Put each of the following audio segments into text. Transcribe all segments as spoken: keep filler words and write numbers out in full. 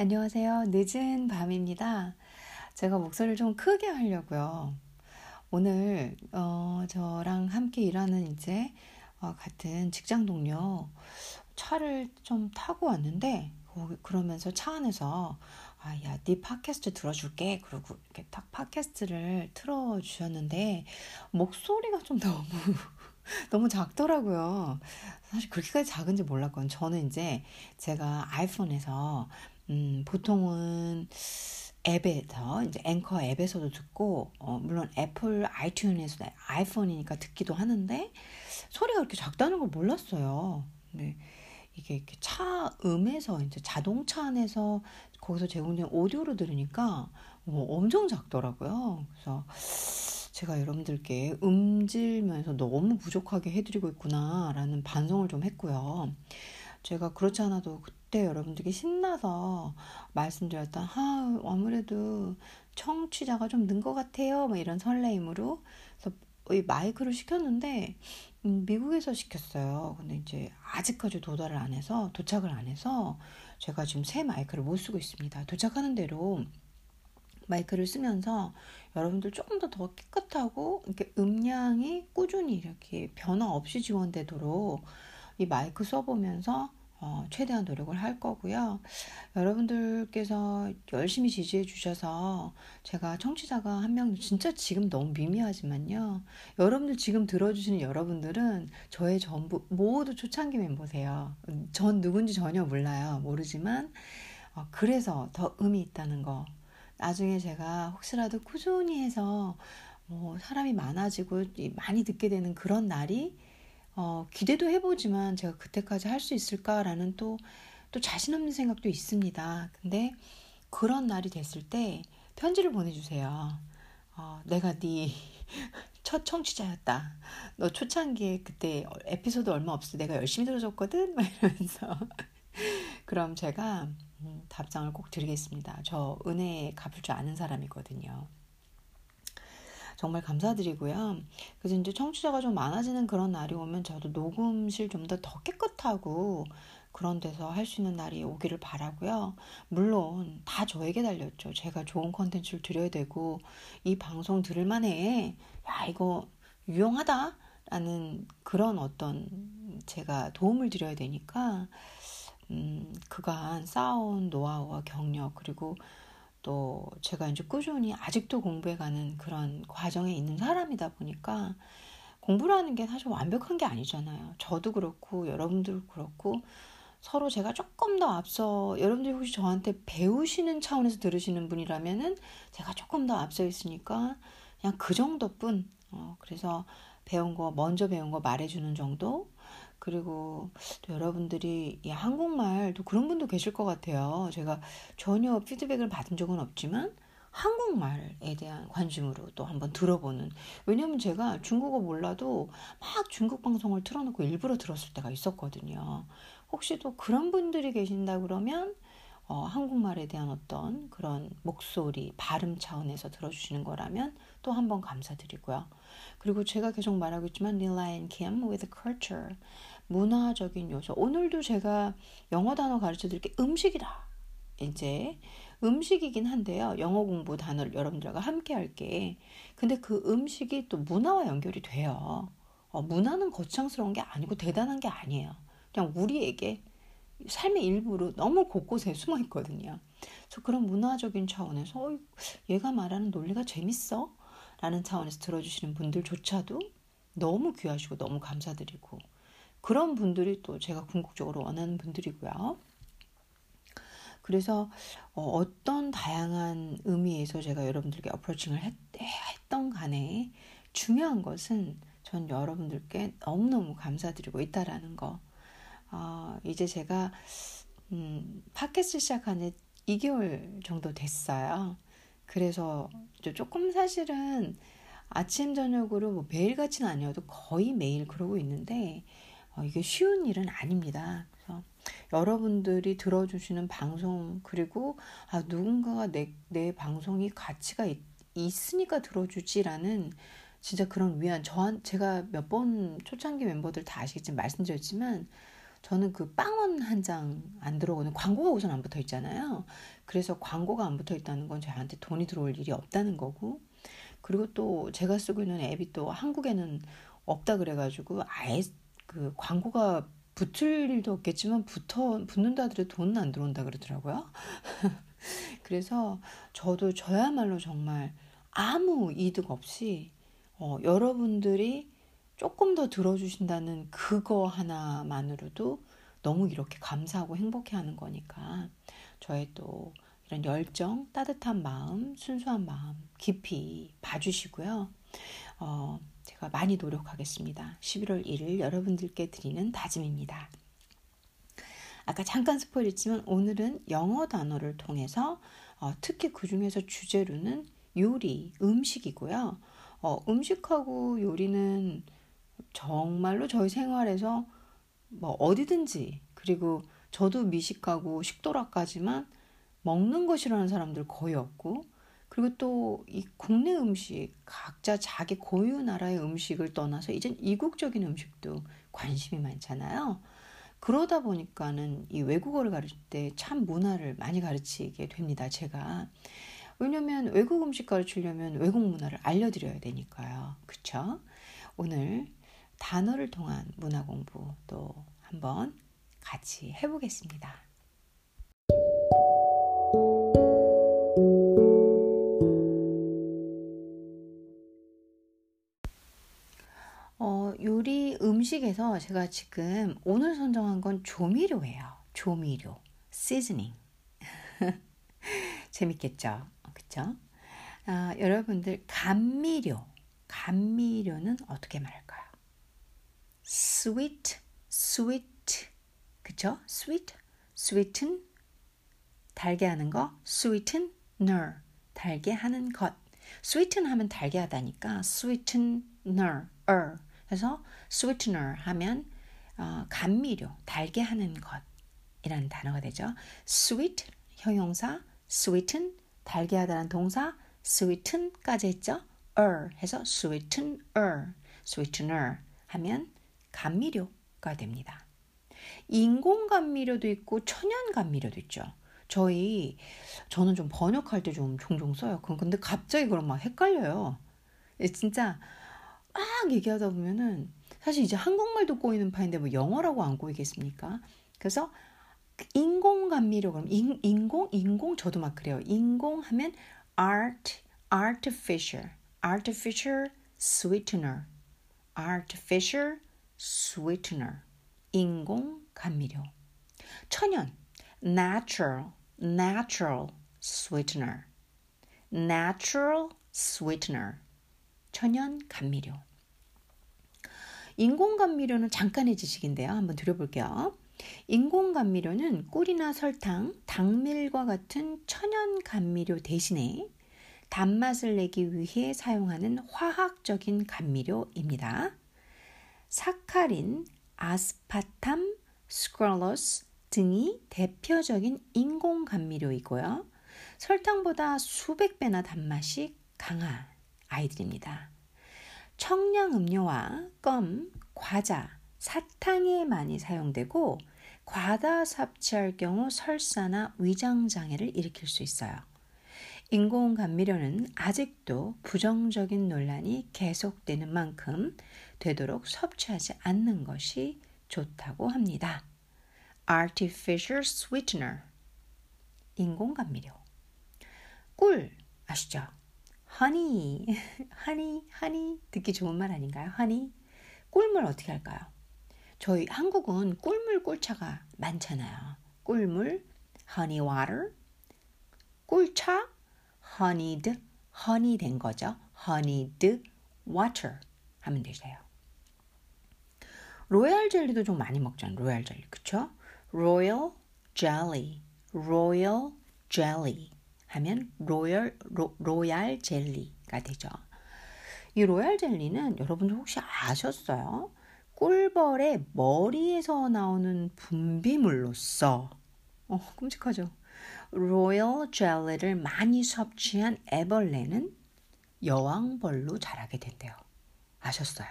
안녕하세요. 늦은 밤입니다. 제가 목소리를 좀 크게 하려고요. 오늘 어, 저랑 함께 일하는 이제 어, 같은 직장 동료 차를 좀 타고 왔는데 어, 그러면서 차 안에서 아, 야, 네 팟캐스트 들어줄게. 그러고 이렇게 딱 팟캐스트를 틀어주셨는데 목소리가 좀 너무 너무 작더라고요. 사실 그렇게까지 작은지 몰랐거든요. 저는 이제 제가 아이폰에서 음, 보통은 앱에서 이제 앵커 앱에서도 듣고 어, 물론 애플 아이튠에서 아이폰이니까 듣기도 하는데 소리가 그렇게 작다는 걸 몰랐어요. 근데 이게 이렇게 차 음에서 이제 자동차 안에서 거기서 제공된 오디오로 들으니까 뭐 엄청 작더라고요. 그래서 제가 여러분들께 음질면서 너무 부족하게 해드리고 있구나라는 반성을 좀 했고요. 제가 그렇지 않아도 그때 여러분들께 신나서 말씀드렸던 아, 아무래도 청취자가 좀 는 것 같아요. 막 이런 설레임으로 그래서 이 마이크를 시켰는데 음, 미국에서 시켰어요. 근데 이제 아직까지 도달을 안 해서 도착을 안 해서 제가 지금 새 마이크를 못 쓰고 있습니다. 도착하는 대로 마이크를 쓰면서 여러분들 조금 더 더 깨끗하고 이렇게 음량이 꾸준히 이렇게 변화 없이 지원되도록 이 마이크 써보면서 어, 최대한 노력을 할 거고요. 여러분들께서 열심히 지지해 주셔서 제가 청취자가 한 명 진짜 지금 너무 미미하지만요. 여러분들 지금 들어주시는 여러분들은 저의 전부 모두 초창기 멤버세요. 전 누군지 전혀 몰라요. 모르지만 어, 그래서 더 의미 있다는 거. 나중에 제가 혹시라도 꾸준히 해서 뭐 사람이 많아지고 많이 듣게 되는 그런 날이 어, 기대도 해보지만 제가 그때까지 할 수 있을까라는 또, 또 자신 없는 생각도 있습니다. 근데 그런 날이 됐을 때 편지를 보내주세요. 어, 내가 네 첫 청취자였다. 너 초창기에 그때 에피소드 얼마 없을 때 내가 열심히 들어줬거든? 막 이러면서 그럼 제가 음, 답장을 꼭 드리겠습니다. 저 은혜 갚을 줄 아는 사람이거든요. 정말 감사드리고요. 그래서 이제 청취자가 좀 많아지는 그런 날이 오면 저도 녹음실 좀 더 더 깨끗하고 그런 데서 할 수 있는 날이 오기를 바라고요. 물론 다 저에게 달렸죠. 제가 좋은 컨텐츠를 드려야 되고 이 방송 들을 만해. 야, 이거 유용하다. 라는 그런 어떤 제가 도움을 드려야 되니까 음, 그간 쌓아온 노하우와 경력 그리고 또 제가 이제 꾸준히 아직도 공부해가는 그런 과정에 있는 사람이다 보니까 공부라는 게 사실 완벽한 게 아니잖아요. 저도 그렇고 여러분들도 그렇고 서로 제가 조금 더 앞서 여러분들이 혹시 저한테 배우시는 차원에서 들으시는 분이라면은 제가 조금 더 앞서 있으니까 그냥 그 정도뿐. 어, 그래서 배운 거 먼저 배운 거 말해주는 정도. 그리고 또 여러분들이 이 한국말 또 그런 분도 계실 것 같아요. 제가 전혀 피드백을 받은 적은 없지만 한국말에 대한 관심으로 또 한번 들어보는. 왜냐면 제가 중국어 몰라도 막 중국 방송을 틀어놓고 일부러 들었을 때가 있었거든요. 혹시 또 그런 분들이 계신다 그러면 어, 한국말에 대한 어떤 그런 목소리, 발음 차원에서 들어주시는 거라면 또 한번 감사드리고요. 그리고 제가 계속 말하고 있지만 Nila and Kim with culture, 문화적인 요소. 오늘도 제가 영어 단어 가르쳐드릴 게 음식이다. 이제 음식이긴 한데요. 영어 공부 단어를 여러분들과 함께 할게. 근데 그 음식이 또 문화와 연결이 돼요. 어, 문화는 거창스러운 게 아니고 대단한 게 아니에요. 그냥 우리에게 삶의 일부로 너무 곳곳에 숨어 있거든요. 그래서 그런 문화적인 차원에서 어, 얘가 말하는 논리가 재밌어? 라는 차원에서 들어주시는 분들조차도 너무 귀하시고 너무 감사드리고 그런 분들이 또 제가 궁극적으로 원하는 분들이고요. 그래서 어, 어떤 다양한 의미에서 제가 여러분들께 어프로칭을 했, 했던 간에 중요한 것은 전 여러분들께 너무너무 감사드리고 있다라는 거. 어, 이제 제가 음, 팟캐스트 시작한 지 이 개월 정도 됐어요. 그래서 조금 사실은 아침 저녁으로 뭐 매일같이는 아니어도 거의 매일 그러고 있는데 어, 이게 쉬운 일은 아닙니다. 그래서 여러분들이 들어주시는 방송 그리고 아, 누군가가 내, 내 방송이 가치가 있, 있으니까 들어주지라는 진짜 그런 위안. 저한 제가 몇 번 초창기 멤버들 다 아시겠지만 말씀드렸지만 저는 그 빵원 한 장 안 들어오는 광고가 우선 안 붙어 있잖아요. 그래서 광고가 안 붙어 있다는 건 저한테 돈이 들어올 일이 없다는 거고, 그리고 또 제가 쓰고 있는 앱이 또 한국에는 없다 그래가지고 아예 그 광고가 붙을 일도 없겠지만 붙어, 붙는다 하더라도 돈은 안 들어온다 그러더라고요. 그래서 저도 저야말로 정말 아무 이득 없이 어, 여러분들이 조금 더 들어주신다는 그거 하나만으로도 너무 이렇게 감사하고 행복해하는 거니까 저의 또 이런 열정, 따뜻한 마음, 순수한 마음 깊이 봐주시고요. 어, 제가 많이 노력하겠습니다. 십일월 일일 여러분들께 드리는 다짐입니다. 아까 잠깐 스포일했지만 오늘은 영어 단어를 통해서 어, 특히 그 중에서 주제로는 요리, 음식이고요. 어, 음식하고 요리는 정말로 저희 생활에서 뭐 어디든지, 그리고 저도 미식가고 식도락가지만 먹는 거 싫어하는 사람들 거의 없고, 그리고 또 이 국내 음식, 각자 자기 고유 나라의 음식을 떠나서 이젠 이국적인 음식도 관심이 많잖아요. 그러다 보니까는 이 외국어를 가르칠 때 참 문화를 많이 가르치게 됩니다, 제가. 왜냐면 외국 음식 가르치려면 외국 문화를 알려드려야 되니까요. 그쵸? 오늘 단어를 통한 문화 공부 또 한번 같이 해보겠습니다. 어, 요리 음식에서 제가 지금 오늘 선정한 건 조미료예요. 조미료, 시즈닝. 재밌겠죠? 그렇죠? 아, 여러분들 감미료, 감미료는 어떻게 말할까요? sweet, sweet, 그렇죠? sweet, sweeten, 달게 하는 거, sweetener, 달게 하는 것. sweeten 하면 달게 하다니까 sweetener, er. 그래서 sweetener 하면 어, 감미료, 달게 하는 것이라는 단어가 되죠. sweet 형용사, sweeten 달게 하다라는 동사, sweeten까지 했죠. er 해서 sweetener, sweetener 하면 감미료가 됩니다. 인공 감미료도 있고 천연 감미료도 있죠. 저희 저는 좀 번역할 때 좀 종종 써요. 그건 근데 갑자기 그럼 막 헷갈려요. 진짜 막 얘기하다 보면은 사실 이제 한국말도 꼬이는 파인데 뭐 영어라고 안 꼬이겠습니까? 그래서 인공 감미료, 그럼 인, 인공 인공 저도 막 그래요. 인공 하면 art, artificial, artificial sweetener, artificial sweetener, 인공 감미료. 천연 natural, natural sweetener, natural sweetener, 천연 감미료. 인공 감미료는 잠깐의 지식인데요. 한번 들어볼게요. 인공 감미료는 꿀이나 설탕, 당밀과 같은 천연 감미료 대신에 단맛을 내기 위해 사용하는 화학적인 감미료입니다. 사카린, 아스파탐, 스크롤로스 등이 대표적인 인공 감미료이고요. 설탕보다 수백 배나 단맛이 강한 아이들입니다. 청량 음료와 껌, 과자, 사탕에 많이 사용되고 과다 섭취할 경우 설사나 위장장애를 일으킬 수 있어요. 인공 감미료는 아직도 부정적인 논란이 계속되는 만큼 되도록 섭취하지 않는 것이 좋다고 합니다. Artificial Sweetener, 인공 감미료. 꿀, 아시죠? Honey, honey, honey, 듣기 좋은 말 아닌가요? Honey, 꿀물 어떻게 할까요? 저희 한국은 꿀물 꿀차가 많잖아요. 꿀물, honey water, 꿀차, honeyed, honey 된 거죠. honeyed water 하면 되세요. 로얄 젤리도 좀 많이 먹잖아요. 로얄 젤리, 그쵸? royal jelly, royal jelly 하면 로얄, 로, 로얄 젤리가 되죠. 이 로얄 젤리는 여러분들 혹시 아셨어요? 꿀벌의 머리에서 나오는 분비물로서 어, 끔찍하죠. 로얄 젤리를 많이 섭취한 애벌레는 여왕벌로 자라게 된대요. 아셨어요?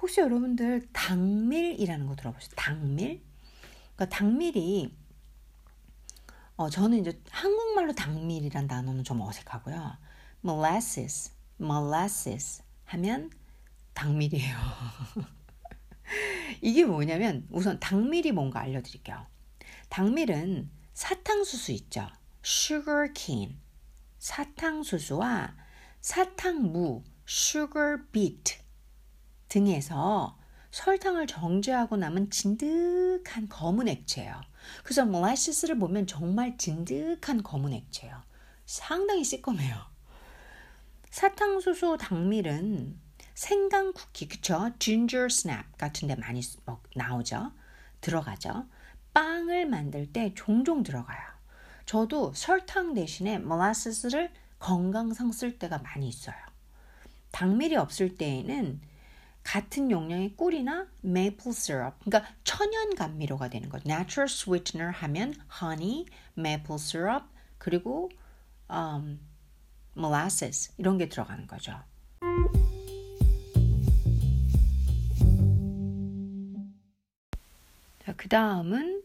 혹시 여러분들 당밀이라는 거 들어보셨어요? 당밀? 그러니까 당밀이 어, 저는 이제 한국말로 당밀이란 단어는 좀 어색하고요. molasses, molasses 하면 당밀이에요. 이게 뭐냐면 우선 당밀이 뭔가 알려드릴게요. 당밀은 사탕수수 있죠. sugarcane, 사탕수수와 사탕무, sugar beet 등에서 설탕을 정제하고 남은 진득한 검은 액체예요. 그래서 몰라시스를 보면 정말 진득한 검은 액체예요. 상당히 시꺼매요. 사탕수수 당밀은 생강 쿠키, 그쵸? ginger snap 같은 데 많이 나오죠? 들어가죠? 빵을 만들 때 종종 들어가요. 저도 설탕 대신에 몰라시스를 건강상 쓸 때가 많이 있어요. 당밀이 없을 때에는 같은 용량의 꿀이나 메이플 시럽, 그러니까 천연 감미료가 되는 거죠. natural sweetener 하면 honey, 메이플 시럽, 그리고 um, molasses 이런 게 들어가는 거죠. 자, 그 다음은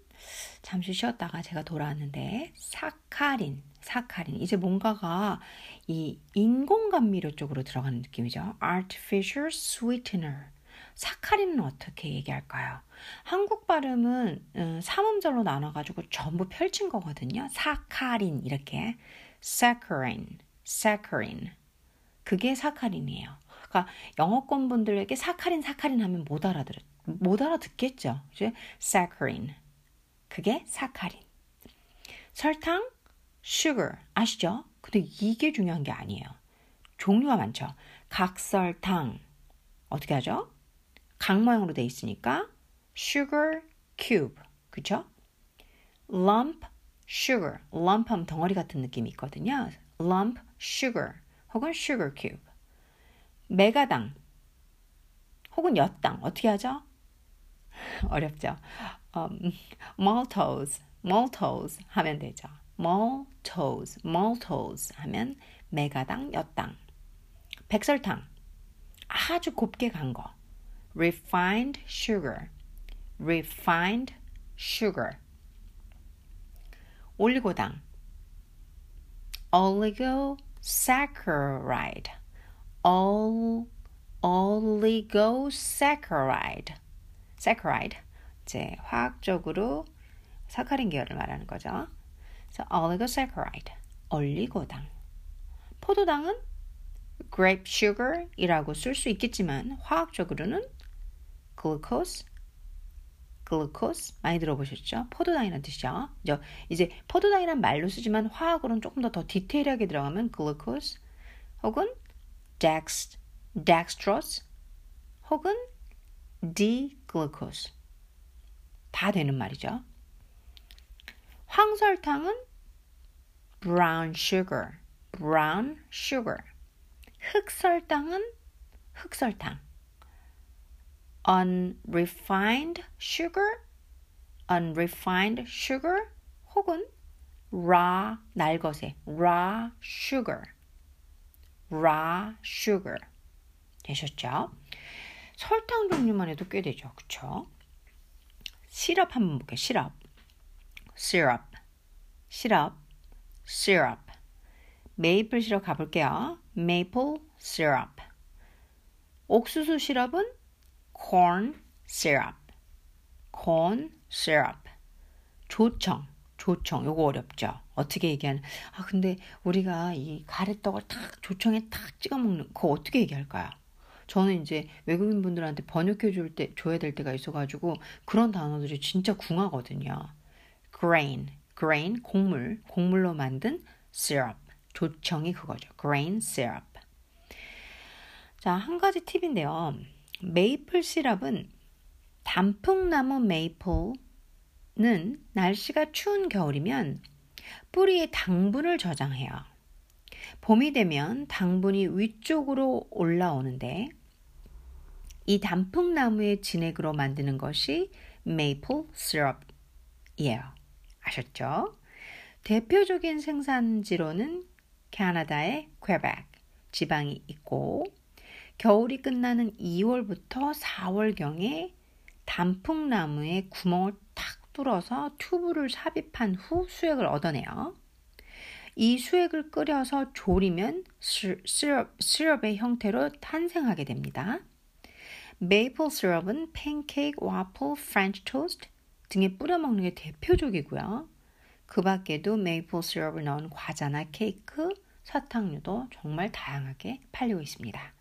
잠시 쉬었다가 제가 돌아왔는데 사카린, 사카린. 이제 뭔가가 이 인공 감미료 쪽으로 들어가는 느낌이죠. Artificial Sweetener. 사카린은 어떻게 얘기할까요? 한국 발음은 음, 삼음절로 나눠가지고 전부 펼친 거거든요. 사카린 이렇게. Saccharine, saccharine. 그게 사카린이에요. 그러니까 영어권 분들에게 사카린, 사카린 하면 못 알아들, 못 알아듣겠죠. 이제 saccharine. 그게 사카린. 설탕. sugar 아시죠? 근데 이게 중요한 게 아니에요. 종류가 많죠. 각설탕 어떻게 하죠? 각 모양으로 돼 있으니까 sugar cube 그쵸? lump sugar lump 하면 덩어리 같은 느낌이 있거든요. lump sugar 혹은 sugar cube 메가당 혹은 엿당 어떻게 하죠? 어렵죠? Um, maltose maltose 하면 되죠. maltose, maltose 하면 메가당, 엿당. 백설탕, 아주 곱게 간 거. refined sugar, refined sugar. 올리고당, oligosaccharide, ol, oligosaccharide, saccharide. 이제 화학적으로 사카린 계열을 말하는 거죠. So, oligosaccharide, 올리고당. 포도당은 grape sugar 이라고 쓸 수 있겠지만 화학적으로는 glucose, glucose 많이 들어보셨죠? 포도당이란 뜻이죠. 이제 포도당이란 말로 쓰지만 화학으로는 조금 더 더 디테일하게 들어가면 glucose 혹은 dext, dextrose 혹은 d-glucose 다 되는 말이죠. 황설탕은 brown sugar, brown sugar. 흑설탕은 흑설탕. unrefined sugar, unrefined sugar 혹은 raw, 날것의 raw sugar, raw sugar. 되셨죠? 설탕 종류만 해도 꽤 되죠. 그쵸? 시럽 한번 볼게요. 시럽. 시럽, 시럽, 시럽. 메이플 시럽 가볼게요. 메이플 시럽. 옥수수 시럽은 corn syrup, corn syrup. 조청, 조청. 요거 어렵죠. 어떻게 얘기하는? 아 근데 우리가 이 가래떡을 탁 조청에 탁 찍어 먹는 그거 어떻게 얘기할까요? 저는 이제 외국인 분들한테 번역해 줄 때 줘야 될 때가 있어가지고 그런 단어들이 진짜 궁하거든요. grain, grain, 곡물, 곡물로 만든 syrup, 조청이 그거죠. grain syrup. 자, 한 가지 팁인데요. 메이플 시럽은 단풍나무 메이플은 날씨가 추운 겨울이면 뿌리에 당분을 저장해요. 봄이 되면 당분이 위쪽으로 올라오는데 이 단풍나무의 진액으로 만드는 것이 메이플 시럽이에요. 아셨죠? 대표적인 생산지로는 캐나다의 퀘벡 지방이 있고 겨울이 끝나는 이월부터 사월경에 단풍나무에 구멍을 탁 뚫어서 튜브를 삽입한 후 수액을 얻어내요. 이 수액을 끓여서 졸이면 시럽, 시럽의 형태로 탄생하게 됩니다. 메이플 시럽은 팬케이크, 와플, 프렌치 토스트 등에 뿌려먹는 게 대표적이고요. 그 밖에도 메이플 시럽을 넣은 과자나 케이크, 사탕류도 정말 다양하게 팔리고 있습니다.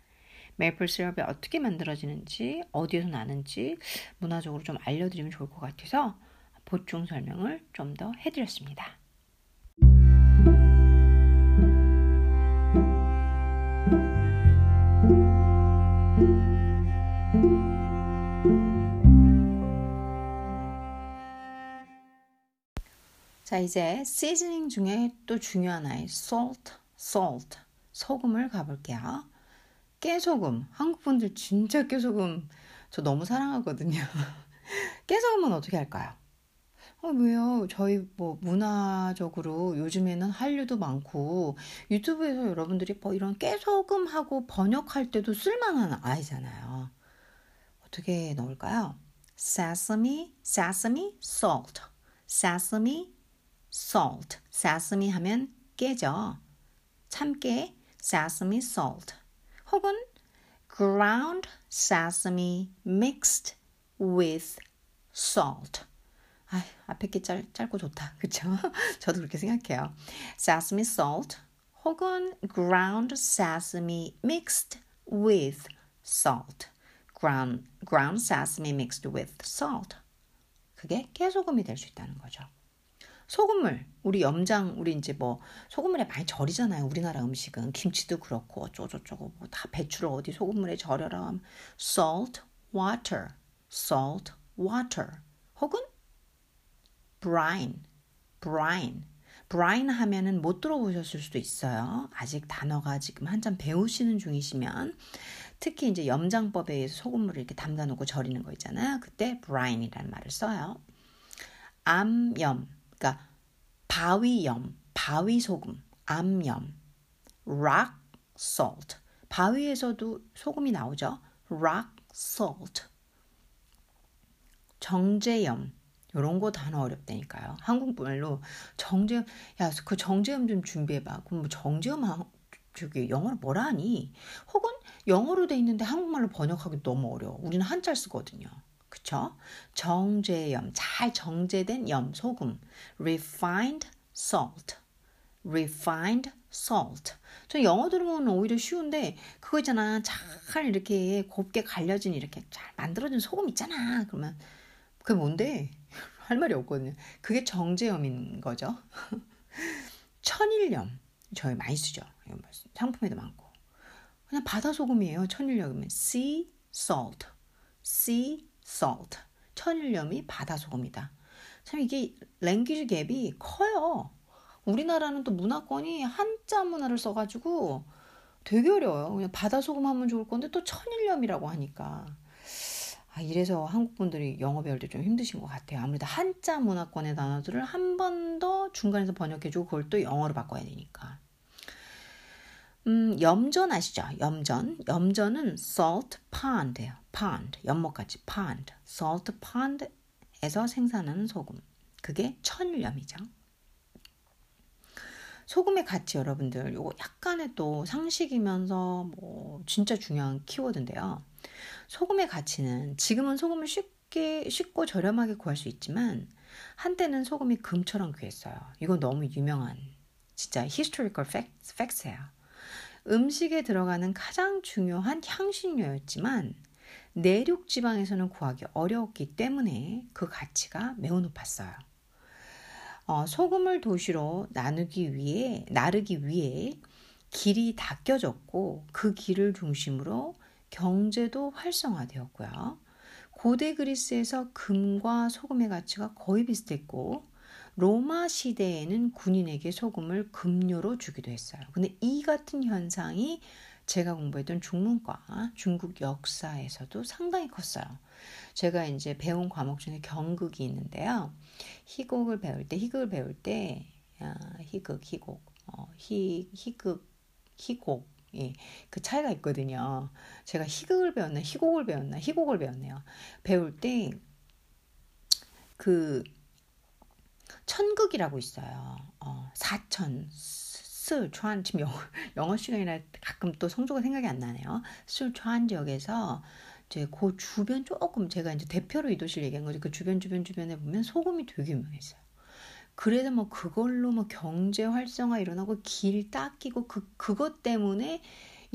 메이플 시럽이 어떻게 만들어지는지, 어디에서 나는지 문화적으로 좀 알려드리면 좋을 것 같아서 보충 설명을 좀 더 해드렸습니다. 자, 이제 시즈닝 중에 또 중요한 아이 salt, salt, 소금을 가볼게요. 깨소금, 한국분들 진짜 깨소금 저 너무 사랑하거든요. 깨소금은 어떻게 할까요? 어, 왜요? 저희 뭐 문화적으로 요즘에는 한류도 많고 유튜브에서 여러분들이 뭐 이런 깨소금하고 번역할 때도 쓸만한 아이잖아요. 어떻게 넣을까요? sesame, sesame, salt, sesame, salt, sesame 하면 깨죠. 참깨, sesame salt, 혹은 ground sesame mixed with salt. 아, 앞에 게 짧, 짧고 좋다, 그렇죠? 저도 그렇게 생각해요. Sesame salt 혹은 ground sesame mixed with salt, ground ground sesame mixed with salt. 그게 깨소금이 될 수 있다는 거죠. 소금물, 우리 염장, 우리 이제 뭐 소금물에 많이 절이잖아요. 우리나라 음식은 김치도 그렇고 어쩌고저쩌고 뭐 다 배추를 어디 소금물에 절여라 하면 salt water, salt water 혹은 brine, brine, brine 하면은 못 들어보셨을 수도 있어요. 아직 단어가 지금 한참 배우시는 중이시면 특히 이제 염장법에 의해서 소금물을 이렇게 담가 놓고 절이는 거 있잖아요. 그때 brine이라는 말을 써요. 암염, 그러니까 바위염, 바위소금, 암염, rock salt, 바위에서도 소금이 나오죠. rock salt, 정제염, 이런 거 단어 어렵다니까요. 한국말로 정제염, 야, 그 정제염 좀 준비해봐. 그럼 뭐 정제염, 저기 영어로 뭐라 하니? 혹은 영어로 돼 있는데 한국말로 번역하기 너무 어려워. 우리는 한자를 쓰거든요. 그쵸? 정제염, 잘 정제된 염, 소금. refined salt, refined salt. 저 영어 들으면 오히려 쉬운데 그거 있잖아, 잘 이렇게 곱게 갈려진 이렇게 잘 만들어진 소금 있잖아. 그러면 그게 뭔데? 할 말이 없거든요. 그게 정제염인 거죠. 천일염, 저희 많이 쓰죠. 상품에도 많고. 그냥 바다 소금이에요. 천일염이면 sea salt, sea salt. 천일염이 바다 소금이다. 참 이게 랭귀지 갭이 커요. 우리나라는 또 문화권이 한자 문화를 써가지고 되게 어려워요. 그냥 바다 소금 하면 좋을 건데 또 천일염이라고 하니까. 아, 이래서 한국분들이 영어 배울 때 좀 힘드신 것 같아요. 아무래도 한자 문화권의 단어들을 한 번 더 중간에서 번역해주고 그걸 또 영어로 바꿔야 되니까. 음, 염전 아시죠? 염전. 염전은 salt pond예요. pond, 연못같이 pond. salt pond에서 생산하는 소금. 그게 천일염이죠. 소금의 가치, 여러분들 요거 약간의 또 상식이면서 뭐 진짜 중요한 키워드인데요. 소금의 가치는 지금은 소금을 쉽게 쉽고 저렴하게 구할 수 있지만 한때는 소금이 금처럼 귀했어요. 이건 너무 유명한 진짜 historical facts예요. 음식에 들어가는 가장 중요한 향신료였지만 내륙 지방에서는 구하기 어려웠기 때문에 그 가치가 매우 높았어요. 어, 소금을 도시로 나누기 위해 나르기 위해 길이 닦여졌고 그 길을 중심으로 경제도 활성화되었고요. 고대 그리스에서 금과 소금의 가치가 거의 비슷했고 로마 시대에는 군인에게 소금을 급료로 주기도 했어요. 근데 이 같은 현상이 제가 공부했던 중문과 중국 역사에서도 상당히 컸어요. 제가 이제 배운 과목 중에 경극이 있는데요. 희곡을 배울 때, 희극을 배울 때, 아, 희극, 희곡, 어, 희, 희극, 희곡, 예, 그 차이가 있거든요. 제가 희극을 배웠나 희곡을 배웠나 희곡을 배웠네요. 배울 때 그 천극이라고 있어요. 어, 사천, 스촨, 지금 영어, 영어 시간이라 가끔 또 성조가 생각이 안 나네요. 스촨 지역에서 이제 그 주변 조금 제가 이제 대표로 이 도시를 얘기한 거죠. 그 주변 주변 주변에 보면 소금이 되게 유명했어요. 그래도 뭐 그걸로 뭐 경제 활성화 일어나고 길 닦이고 그 그것 때문에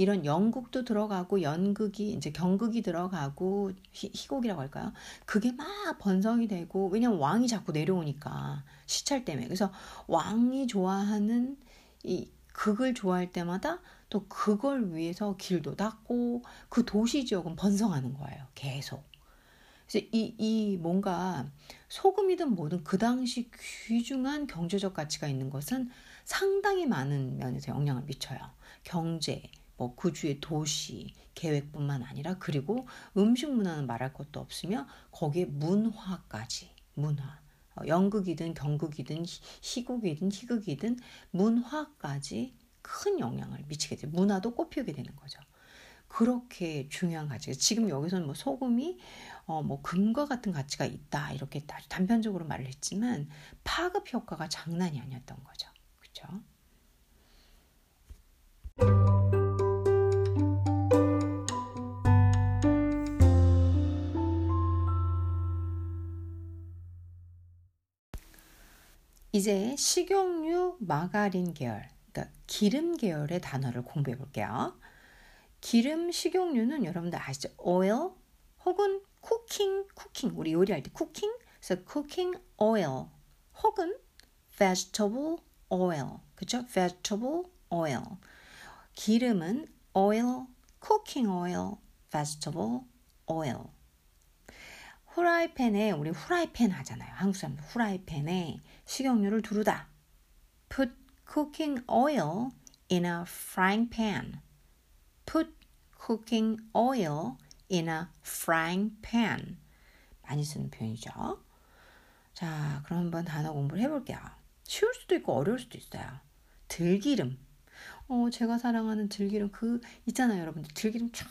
이런 연극도 들어가고 연극이 이제 경극이 들어가고 희, 희곡이라고 할까요? 그게 막 번성이 되고 왜냐면 왕이 자꾸 내려오니까 시찰 때문에 그래서 왕이 좋아하는 이 극을 좋아할 때마다 또 그걸 위해서 길도 닦고 그 도시 지역은 번성하는 거예요. 계속. 그래서 이, 이 뭔가 소금이든 뭐든 그 당시 귀중한 경제적 가치가 있는 것은 상당히 많은 면에서 영향을 미쳐요. 경제, 뭐 그 주의 도시, 계획뿐만 아니라 그리고 음식 문화는 말할 것도 없으며 거기에 문화까지, 문화. 연극이든 경극이든 희곡이든 희극이든 문화까지 큰 영향을 미치게 돼요. 문화도 꽃피우게 되는 거죠. 그렇게 중요한 가치가 지금 여기서는 뭐 소금이 어 뭐 금과 같은 가치가 있다 이렇게 단편적으로 말을 했지만 파급 효과가 장난이 아니었던 거죠. 그렇죠? 이제 식용유, 마가린 계열, 그러니까 기름 계열의 단어를 공부해 볼게요. 기름, 식용유는 여러분들 아시죠? oil 혹은 cooking, cooking 우리 요리할 때 cooking, 그래서 cooking oil 혹은 vegetable oil, 그렇죠? vegetable oil 기름은 oil, cooking oil, vegetable oil 후라이팬에 우리 후라이팬 하잖아요. 한국 사람들 후라이팬에 식용유를 두르다 put cooking oil in a frying pan put cooking oil in a frying pan. 많이 쓰는 표현이죠. 자, 그럼 한번 단어 공부를 해볼게요. 쉬울 수도 있고 어려울 수도 있어요. 들기름. 어, 제가 사랑하는 들기름 그 있잖아요, 여러분들. 들기름 쫙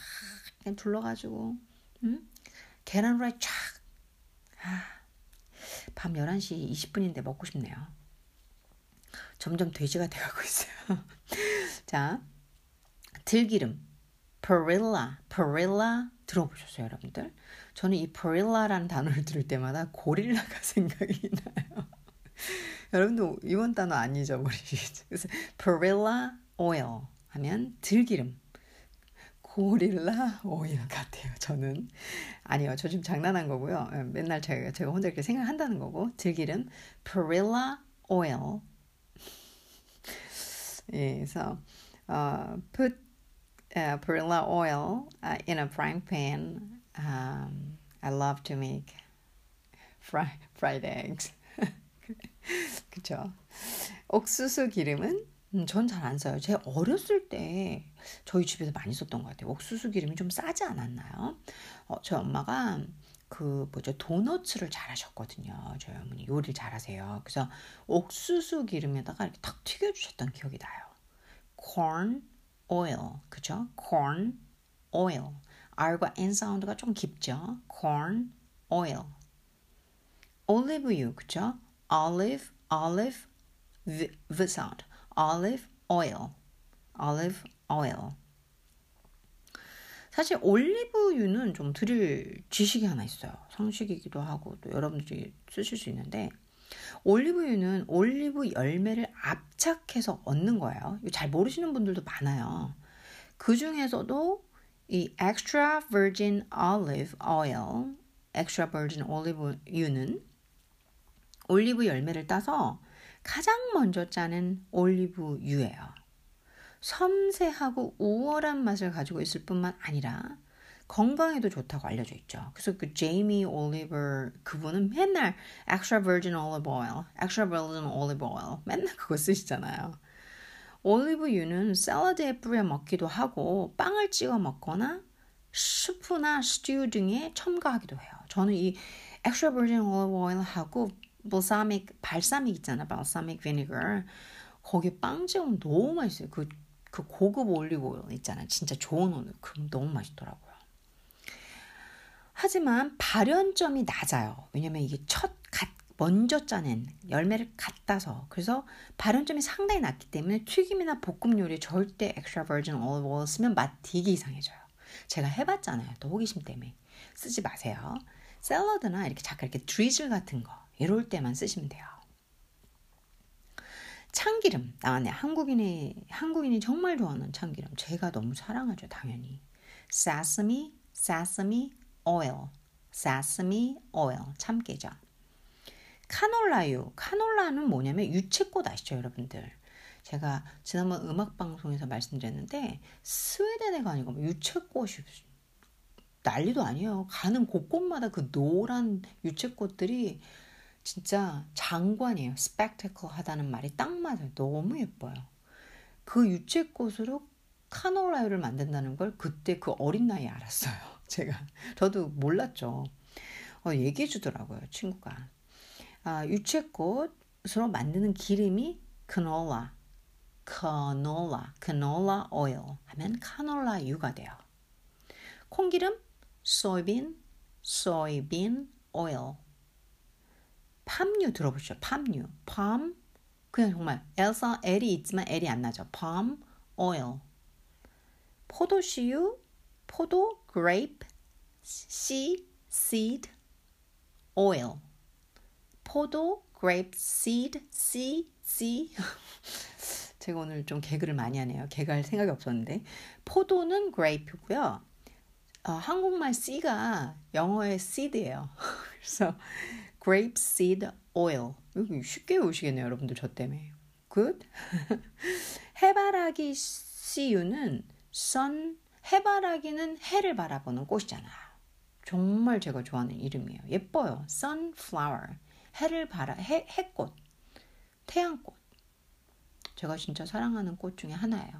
그냥 둘러가지고, 음? 계란 후라이 쫙. 아, 밤 열한 시 이십 분인데 먹고 싶네요. 점점 돼지가 돼가고 있어요. 자, 들기름. Perilla, Perilla 들어보셨어요, 여러분들? 저는 이 Perilla라는 단어를 들을 때마다 고릴라가 생각이 나요. 여러분도 이번 단어 안 잊어버리시겠죠? 그래서 Perilla oil 하면 들기름, 고릴라 오일 같아요. 저는 아니요, 저 지금 장난한 거고요. 맨날 제가 제가 혼자 이렇게 생각한다는 거고 들기름 Perilla oil. 예, 그래서 어, put Uh, perilla oil uh, in a frying pan. Um, I love to make fry, fried eggs. 그쵸? 옥수수 기름은 음, 전 잘 안 써요. 제가 어렸을 때 저희 집에서 많이 썼던 것 같아요. 옥수수 기름이 좀 싸지 않았나요? 어, 저희 엄마가 그 뭐죠? 도너츠를 잘 하셨거든요. 저희 어머니 요리를 잘 하세요. 그래서 옥수수 기름에다가 이렇게 탁 튀겨주셨던 기억이 나요. Corn oil, 그죠? corn oil. R과 N 사운드가 좀 깊죠? corn oil. 올리브유, 그죠? olive, olive, v, v sound. olive oil, olive oil. 사실 올리브유는 좀 드릴 지식이 하나 있어요. 상식이기도 하고 또 여러분들이 쓰실 수 있는데 올리브유는 올리브 열매를 압착해서 얻는 거예요. 이거 잘 모르시는 분들도 많아요. 그 중에서도 이 extra virgin olive oil, extra virgin 올리브유는 올리브 열매를 따서 가장 먼저 짜는 올리브유예요. 섬세하고 우월한 맛을 가지고 있을 뿐만 아니라 건강에도 좋다고 알려져 있죠. 그래서 그 제이미 올리버 그분은 맨날 extra virgin olive oil, extra virgin olive oil 맨날 그거 쓰시잖아요. 올리브유는 샐러드에 뿌려 먹기도 하고 빵을 찍어 먹거나 수프나 스튜 등에 첨가하기도 해요. 저는 이 extra virgin olive oil하고 balsamic, 발사믹 있잖아요. balsamic vinegar 거기에 빵 찍으면 너무 맛있어요. 그 그 고급 올리브 오일 있잖아. 진짜 좋은 오일. 그럼 너무 맛있더라고요. 하지만 발연점이 낮아요. 왜냐면 이게 첫 갓 먼저 짜낸 열매를 갓 따서, 그래서 발연점이 상당히 낮기 때문에 튀김이나 볶음 요리에 절대 엑스트라 버진 올리브 오일 쓰면 맛 되게 이상해져요. 제가 해봤잖아요. 또 호기심 때문에. 쓰지 마세요. 샐러드나 이렇게 잠깐 이렇게 드리즐 같은 거 이럴 때만 쓰시면 돼요. 참기름 나왔네. 한국인의 한국인이 정말 좋아하는 참기름. 제가 너무 사랑하죠, 당연히. sesame, sesame oil, sesame oil 참깨죠. 카놀라유. 카놀라는 뭐냐면 유채꽃 아시죠, 여러분들? 제가 지난번 음악 방송에서 말씀드렸는데 스웨덴에 가니까 유채꽃이 난리도 아니에요. 가는 곳곳마다 그 노란 유채꽃들이 진짜 장관이에요. 스펙테클하다는 말이 딱 맞아요. 너무 예뻐요. 그 유채꽃으로 카놀라유를 만든다는 걸 그때 그 어린 나이에 알았어요. 제가. 저도 몰랐죠. 어, 얘기해 주더라고요, 친구가. 아, 유채꽃으로 만드는 기름이 카놀라, 카놀라, 카놀라 오일 하면 카놀라유가 돼요. 콩기름, 소이빈, 소이빈 오일. 팜유 들어보시죠. 팜유. 팜. 그냥 정말 L사 L이 있지만 L이 안 나죠. 팜 오일. 포도씨유, 포도, grape, 씨, seed, oil. 포도, grape, seed, 씨, 씨. 제가 오늘 좀 개그를 많이 하네요. 개그할 생각이 없었는데. 포도는 grape고요. 어, 한국말 씨가 영어의 seed예요. 그래서 grape seed oil. 여기 쉽게 오시겠네요, 여러분들 저 때문에. Good. 해바라기 씨유는 sun. 해바라기는 해를 바라보는 꽃이잖아. 정말 제가 좋아하는 이름이에요. 예뻐요. sunflower. 해를 바라 해 해꽃. 태양꽃. 제가 진짜 사랑하는 꽃 중에 하나예요.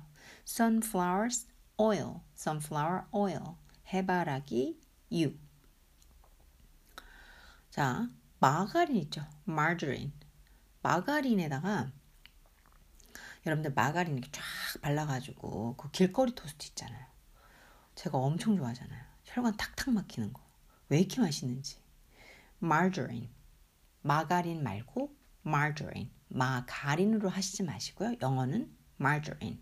sunflower oil. sunflower oil. 해바라기 유. 자, 마가린 있죠. 마가린. 마가린에다가 여러분들 마가린 이렇게 쫙 발라가지고 그 길거리 토스트 있잖아요. 제가 엄청 좋아하잖아요. 혈관 탁탁 막히는 거. 왜 이렇게 맛있는지. 마가린. 마가린 말고 마가린. 마가린으로 하시지 마시고요. 영어는 마가린.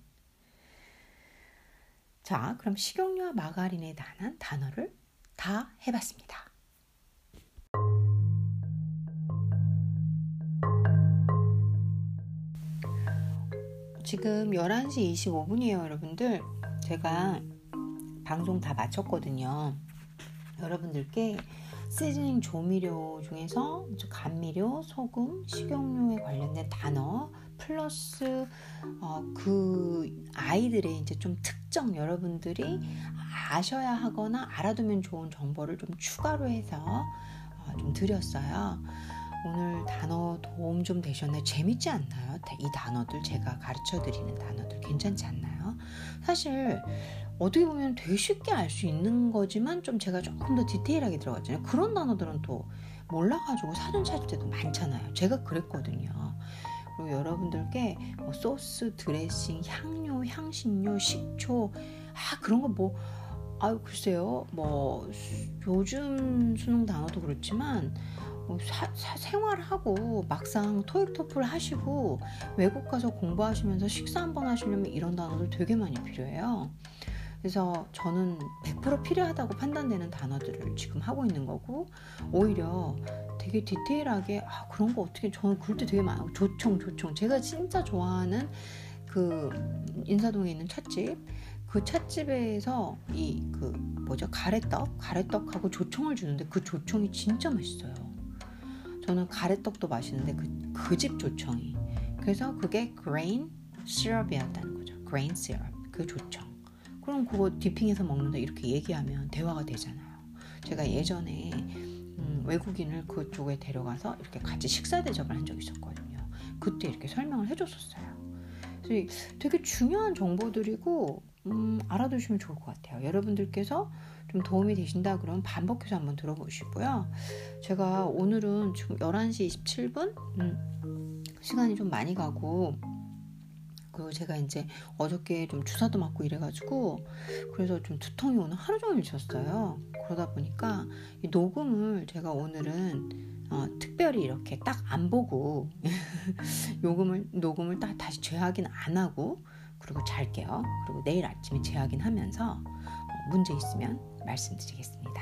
자, 그럼 식용유와 마가린에 관한 단어를 다 해봤습니다. 지금 열한 시 이십오 분이에요, 여러분들. 제가 방송 다 마쳤거든요. 여러분들께 시즈닝 조미료 중에서 감미료, 소금, 식용유에 관련된 단어 플러스 어, 그 아이들의 이제 좀 특정 여러분들이 아셔야 하거나 알아두면 좋은 정보를 좀 추가로 해서 어, 좀 드렸어요. 오늘 단어 도움 좀 되셨나요? 재밌지 않나요? 이 단어들 제가 가르쳐드리는 단어들 괜찮지 않나요? 사실 어떻게 보면 되게 쉽게 알 수 있는 거지만 좀 제가 조금 더 디테일하게 들어갔잖아요. 그런 단어들은 또 몰라가지고 사전 찾을 때도 많잖아요. 제가 그랬거든요. 그리고 여러분들께 뭐 소스, 드레싱, 향료, 향신료, 식초 아 그런 거 뭐 아유 글쎄요 뭐 요즘 수능 단어도 그렇지만 뭐 사, 사, 생활하고 막상 토익 토플 하시고 외국 가서 공부하시면서 식사 한번 하시려면 이런 단어들 되게 많이 필요해요. 그래서 저는 백 퍼센트 필요하다고 판단되는 단어들을 지금 하고 있는 거고 오히려 되게 디테일하게 아 그런 거 어떻게 저는 그럴 때 되게 많아요. 조청 조청 제가 진짜 좋아하는 그 인사동에 있는 찻집 그 찻집에서 이 그 뭐죠 가래떡 가래떡하고 조청을 주는데 그 조청이 진짜 맛있어요. 저는 가래떡도 맛있는데 그 그 집 조청이 그래서 그게 grain syrup이었다는 거죠. grain syrup 그 조청 그럼 그거 디핑해서 먹는다 이렇게 얘기하면 대화가 되잖아요. 제가 예전에 음, 외국인을 그쪽에 데려가서 이렇게 같이 식사 대접을 한 적이 있었거든요. 그때 이렇게 설명을 해줬었어요. 그래서 되게 중요한 정보들이고 음, 알아두시면 좋을 것 같아요. 여러분들께서 좀 도움이 되신다 그러면 반복해서 한번 들어보시고요. 제가 오늘은 지금 열한 시 이십칠 분 음, 시간이 좀 많이 가고 그 제가 이제 어저께 좀 주사도 맞고 이래가지고 그래서 좀 두통이 오늘 하루 종일 있었어요. 그러다 보니까 이 녹음을 제가 오늘은 어, 특별히 이렇게 딱 안 보고 녹음을 녹음을 딱 다시 재확인 안 하고 그리고 잘게요. 그리고 내일 아침에 재확인하면서 문제 있으면 말씀드리겠습니다.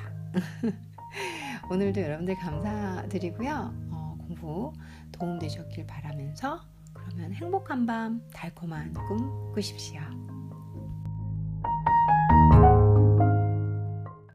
오늘도 여러분들 감사드리고요. 어, 공부 도움되셨길 바라면서 그러면 행복한 밤 달콤한 꿈 꾸십시오.